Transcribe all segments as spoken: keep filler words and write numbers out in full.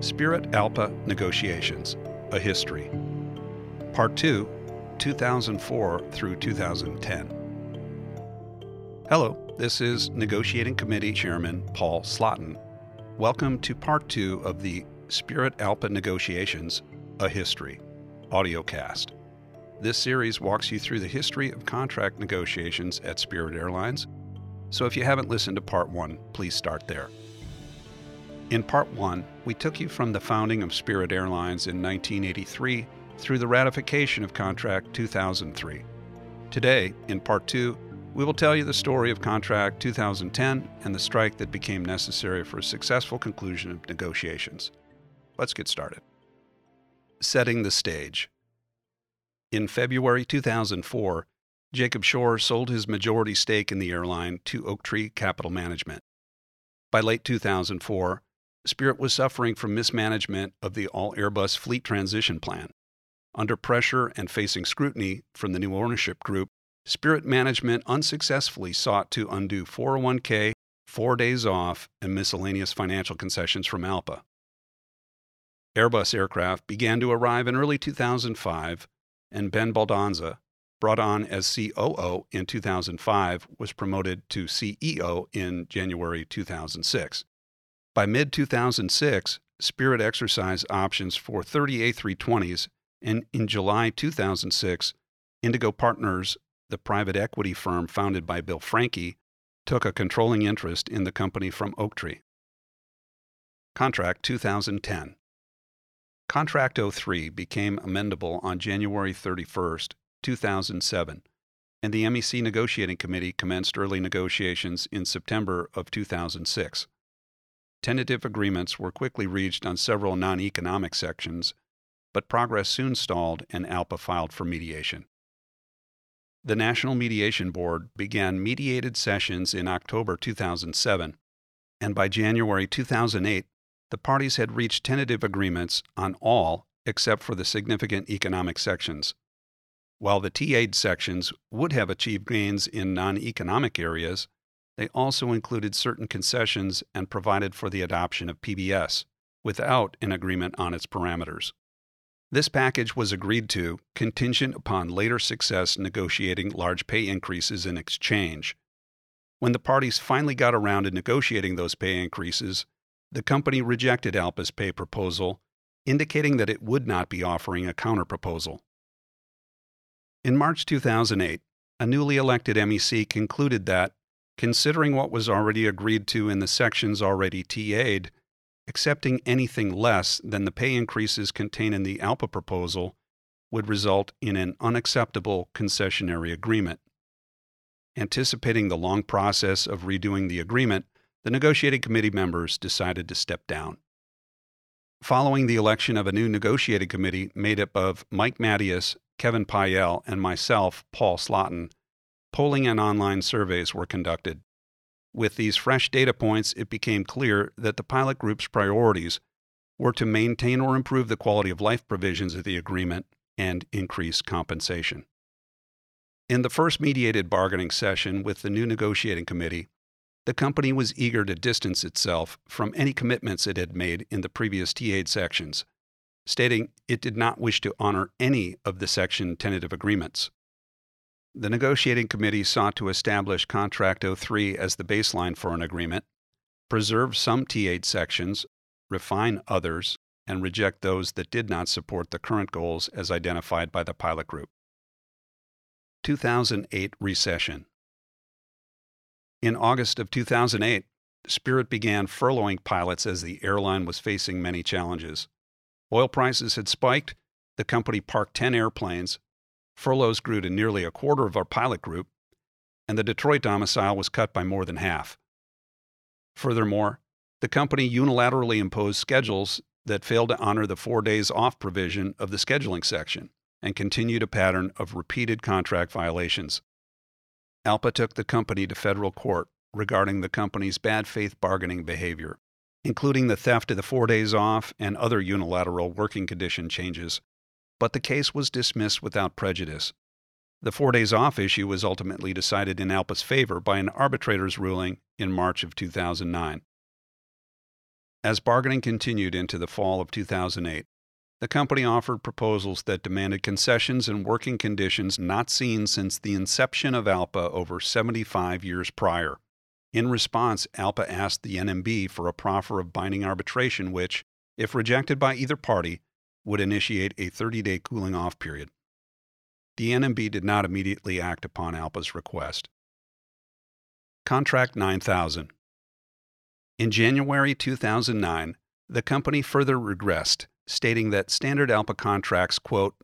Spirit ALPA Negotiations, A History, Part two, two thousand four through two thousand ten. Hello, this is Negotiating Committee Chairman Paul Slotten. Welcome to Part two of the Spirit ALPA Negotiations, A History, audiocast. This series walks you through the history of contract negotiations at Spirit Airlines, so if you haven't listened to Part one, please start there. In Part one, we took you from the founding of Spirit Airlines in nineteen eighty-three through the ratification of Contract two thousand three. Today, in Part two, we will tell you the story of Contract two thousand ten and the strike that became necessary for a successful conclusion of negotiations. Let's get started. Setting the stage. In February two thousand four, Jacob Shore sold his majority stake in the airline to Oak Tree Capital Management. By late two thousand four, Spirit was suffering from mismanagement of the all-Airbus fleet transition plan. Under pressure and facing scrutiny from the new ownership group, Spirit management unsuccessfully sought to undo four oh one k, four days off, and miscellaneous financial concessions from ALPA. Airbus aircraft began to arrive in early two thousand five, and Ben Baldanza, brought on as C O O in two thousand five, was promoted to C E O in January two thousand six. By mid two thousand six, Spirit exercised options for thirty A three twenties, and in July two thousand six, Indigo Partners, the private equity firm founded by Bill Franke, took a controlling interest in the company from Oak Tree. Contract two thousand ten. Contract oh three became amendable on January thirty-first, two thousand seven, and the M E C Negotiating Committee commenced early negotiations in September of two thousand six. Tentative agreements were quickly reached on several non-economic sections, but progress soon stalled and ALPA filed for mediation. The National Mediation Board began mediated sessions in October two thousand seven, and by January two thousand eight, the parties had reached tentative agreements on all except for the significant economic sections. While the T A sections would have achieved gains in non-economic areas, they also included certain concessions and provided for the adoption of P B S, without an agreement on its parameters. This package was agreed to contingent upon later success negotiating large pay increases in exchange. When the parties finally got around to negotiating those pay increases, the company rejected ALPA's pay proposal, indicating that it would not be offering a counterproposal. In March two thousand eight, a newly elected M E C concluded that, considering what was already agreed to in the sections already T A'd, accepting anything less than the pay increases contained in the ALPA proposal would result in an unacceptable concessionary agreement. Anticipating the long process of redoing the agreement, the negotiating committee members decided to step down. Following the election of a new negotiating committee made up of Mike Matias, Kevin Payel, and myself, Paul Slotten, polling and online surveys were conducted. With these fresh data points, it became clear that the pilot group's priorities were to maintain or improve the quality of life provisions of the agreement and increase compensation. In the first mediated bargaining session with the new negotiating committee, the company was eager to distance itself from any commitments it had made in the previous T A sections, stating it did not wish to honor any of the section tentative agreements. The negotiating committee sought to establish Contract oh three as the baseline for an agreement, preserve some T A sections, refine others, and reject those that did not support the current goals as identified by the pilot group. two thousand eight recession. In August of two thousand eight, Spirit began furloughing pilots as the airline was facing many challenges. Oil prices had spiked, the company parked ten airplanes, furloughs grew to nearly a quarter of our pilot group, and the Detroit domicile was cut by more than half. Furthermore, the company unilaterally imposed schedules that failed to honor the four days off provision of the scheduling section and continued a pattern of repeated contract violations. ALPA took the company to federal court regarding the company's bad faith bargaining behavior, including the theft of the four days off and other unilateral working condition changes, but the case was dismissed without prejudice. The four days off issue was ultimately decided in ALPA's favor by an arbitrator's ruling in March of two thousand nine. As bargaining continued into the fall of two thousand eight, the company offered proposals that demanded concessions and working conditions not seen since the inception of ALPA over seventy-five years prior. In response, ALPA asked the N M B for a proffer of binding arbitration which, if rejected by either party, would initiate a thirty-day cooling-off period. The N M B did not immediately act upon ALPA's request. Contract nine thousand. In January two thousand nine, the company further regressed, stating that standard ALPA contracts, quote,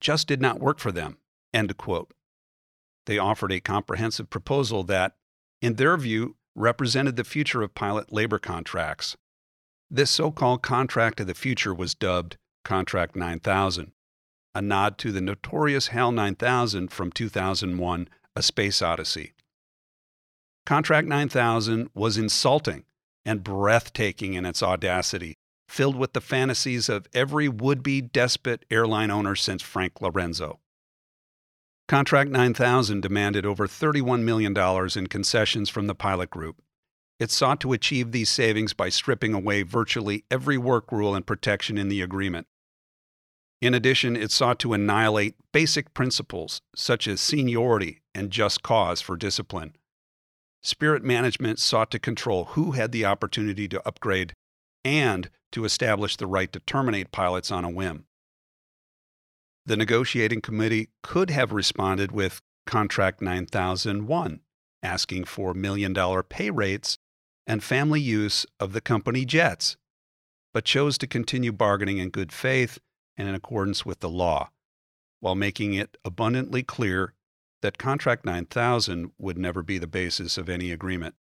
just did not work for them, end quote. They offered a comprehensive proposal that, in their view, represented the future of pilot labor contracts. This so-called contract of the future was dubbed Contract nine thousand, a nod to the notorious HAL nine thousand from two thousand one, A Space Odyssey. Contract nine thousand was insulting and breathtaking in its audacity, filled with the fantasies of every would-be despot airline owner since Frank Lorenzo. Contract nine thousand demanded over thirty-one million dollars in concessions from the pilot group. It sought to achieve these savings by stripping away virtually every work rule and protection in the agreement. In addition, it sought to annihilate basic principles such as seniority and just cause for discipline. Spirit Management sought to control who had the opportunity to upgrade and to establish the right to terminate pilots on a whim. The negotiating committee could have responded with Contract nine thousand one, asking for million dollar pay rates and family use of the company jets, but chose to continue bargaining in good faith and in accordance with the law, while making it abundantly clear that Contract nine thousand would never be the basis of any agreement.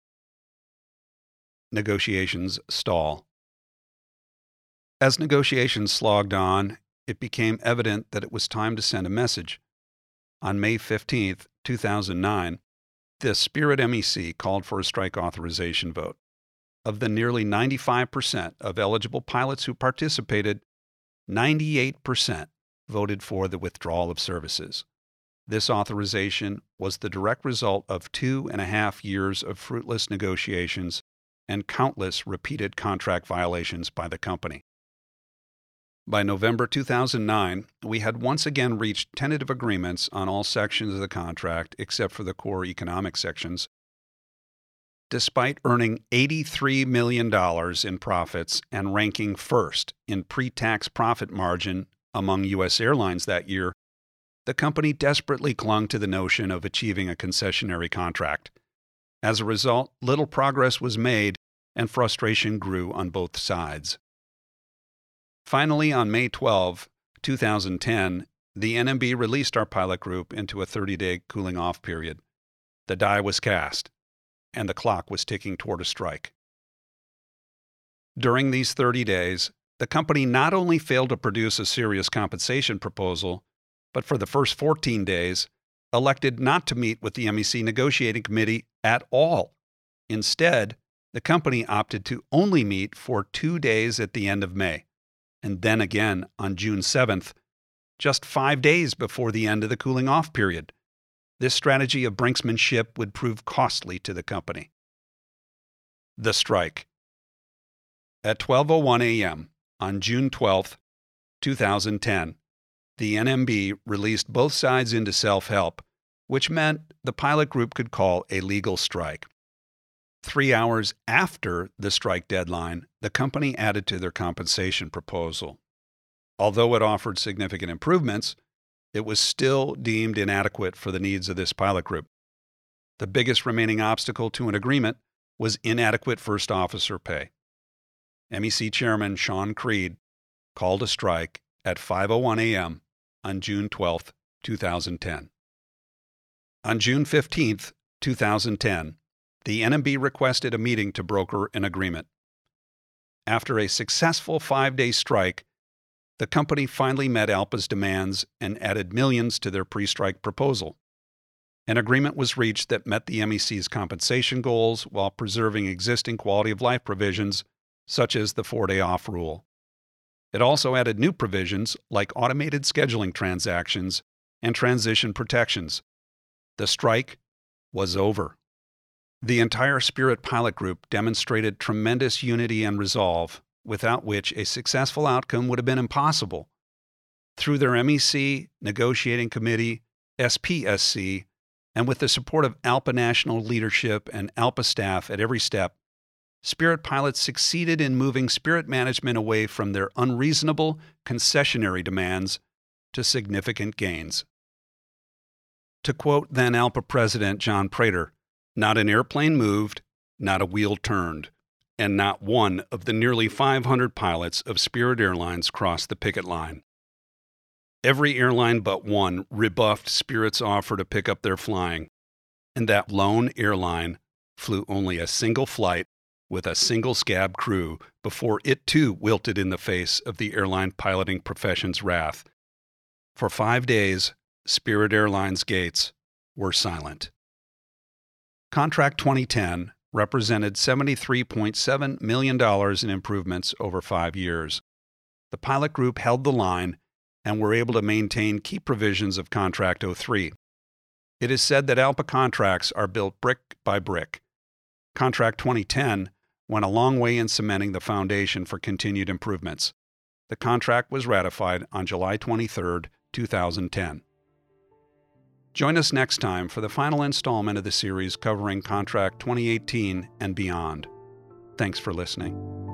Negotiations stall. As negotiations slogged on, it became evident that it was time to send a message. On May fifteenth, two thousand nine, the Spirit M E C called for a strike authorization vote. Of the nearly ninety-five percent of eligible pilots who participated, ninety-eight percent voted for the withdrawal of services. This authorization was the direct result of two and a half years of fruitless negotiations and countless repeated contract violations by the company. By November two thousand nine, we had once again reached tentative agreements on all sections of the contract except for the core economic sections. Despite earning eighty-three million dollars in profits and ranking first in pre-tax profit margin among U S airlines that year, the company desperately clung to the notion of achieving a concessionary contract. As a result, little progress was made, and frustration grew on both sides. Finally, on May twelfth, two thousand ten, the N M B released our pilot group into a thirty-day cooling-off period. The die was cast, and the clock was ticking toward a strike. During these thirty days, the company not only failed to produce a serious compensation proposal, but for the first fourteen days, elected not to meet with the M E C negotiating committee at all. Instead, the company opted to only meet for two days at the end of May, and then again on June seventh, just five days before the end of the cooling-off period. This strategy of brinksmanship would prove costly to the company. The strike. At twelve oh one a.m. on June twelfth, two thousand ten, the N M B released both sides into self-help, which meant the pilot group could call a legal strike. Three hours after the strike deadline, the company added to their compensation proposal. Although it offered significant improvements, it was still deemed inadequate for the needs of this pilot group. The biggest remaining obstacle to an agreement was inadequate first officer pay. M E C Chairman Sean Creed called a strike at five oh one a.m. on June twelfth, two thousand ten. On June fifteenth, two thousand ten, the N M B requested a meeting to broker an agreement. After a successful five-day strike, the company finally met ALPA's demands and added millions to their pre-strike proposal. An agreement was reached that met the M E C's compensation goals while preserving existing quality-of-life provisions, such as the four-day-off rule. It also added new provisions like automated scheduling transactions and transition protections. The strike was over. The entire Spirit pilot group demonstrated tremendous unity and resolve, without which a successful outcome would have been impossible. Through their M E C, Negotiating Committee, S P S C, and with the support of ALPA national leadership and ALPA staff at every step, Spirit pilots succeeded in moving Spirit management away from their unreasonable concessionary demands to significant gains. To quote then ALPA President John Prater, "Not an airplane moved, not a wheel turned, and not one of the nearly five hundred pilots of Spirit Airlines crossed the picket line." Every airline but one rebuffed Spirit's offer to pick up their flying, and that lone airline flew only a single flight with a single scab crew before it too wilted in the face of the airline piloting profession's wrath. For five days, Spirit Airlines' gates were silent. Contract twenty ten represented seventy-three point seven million dollars in improvements over five years. The pilot group held the line and were able to maintain key provisions of Contract oh three. It is said that ALPA contracts are built brick by brick. Contract twenty ten went a long way in cementing the foundation for continued improvements. The contract was ratified on July twenty-third, two thousand ten. Join us next time for the final installment of the series covering Contract twenty eighteen and beyond. Thanks for listening.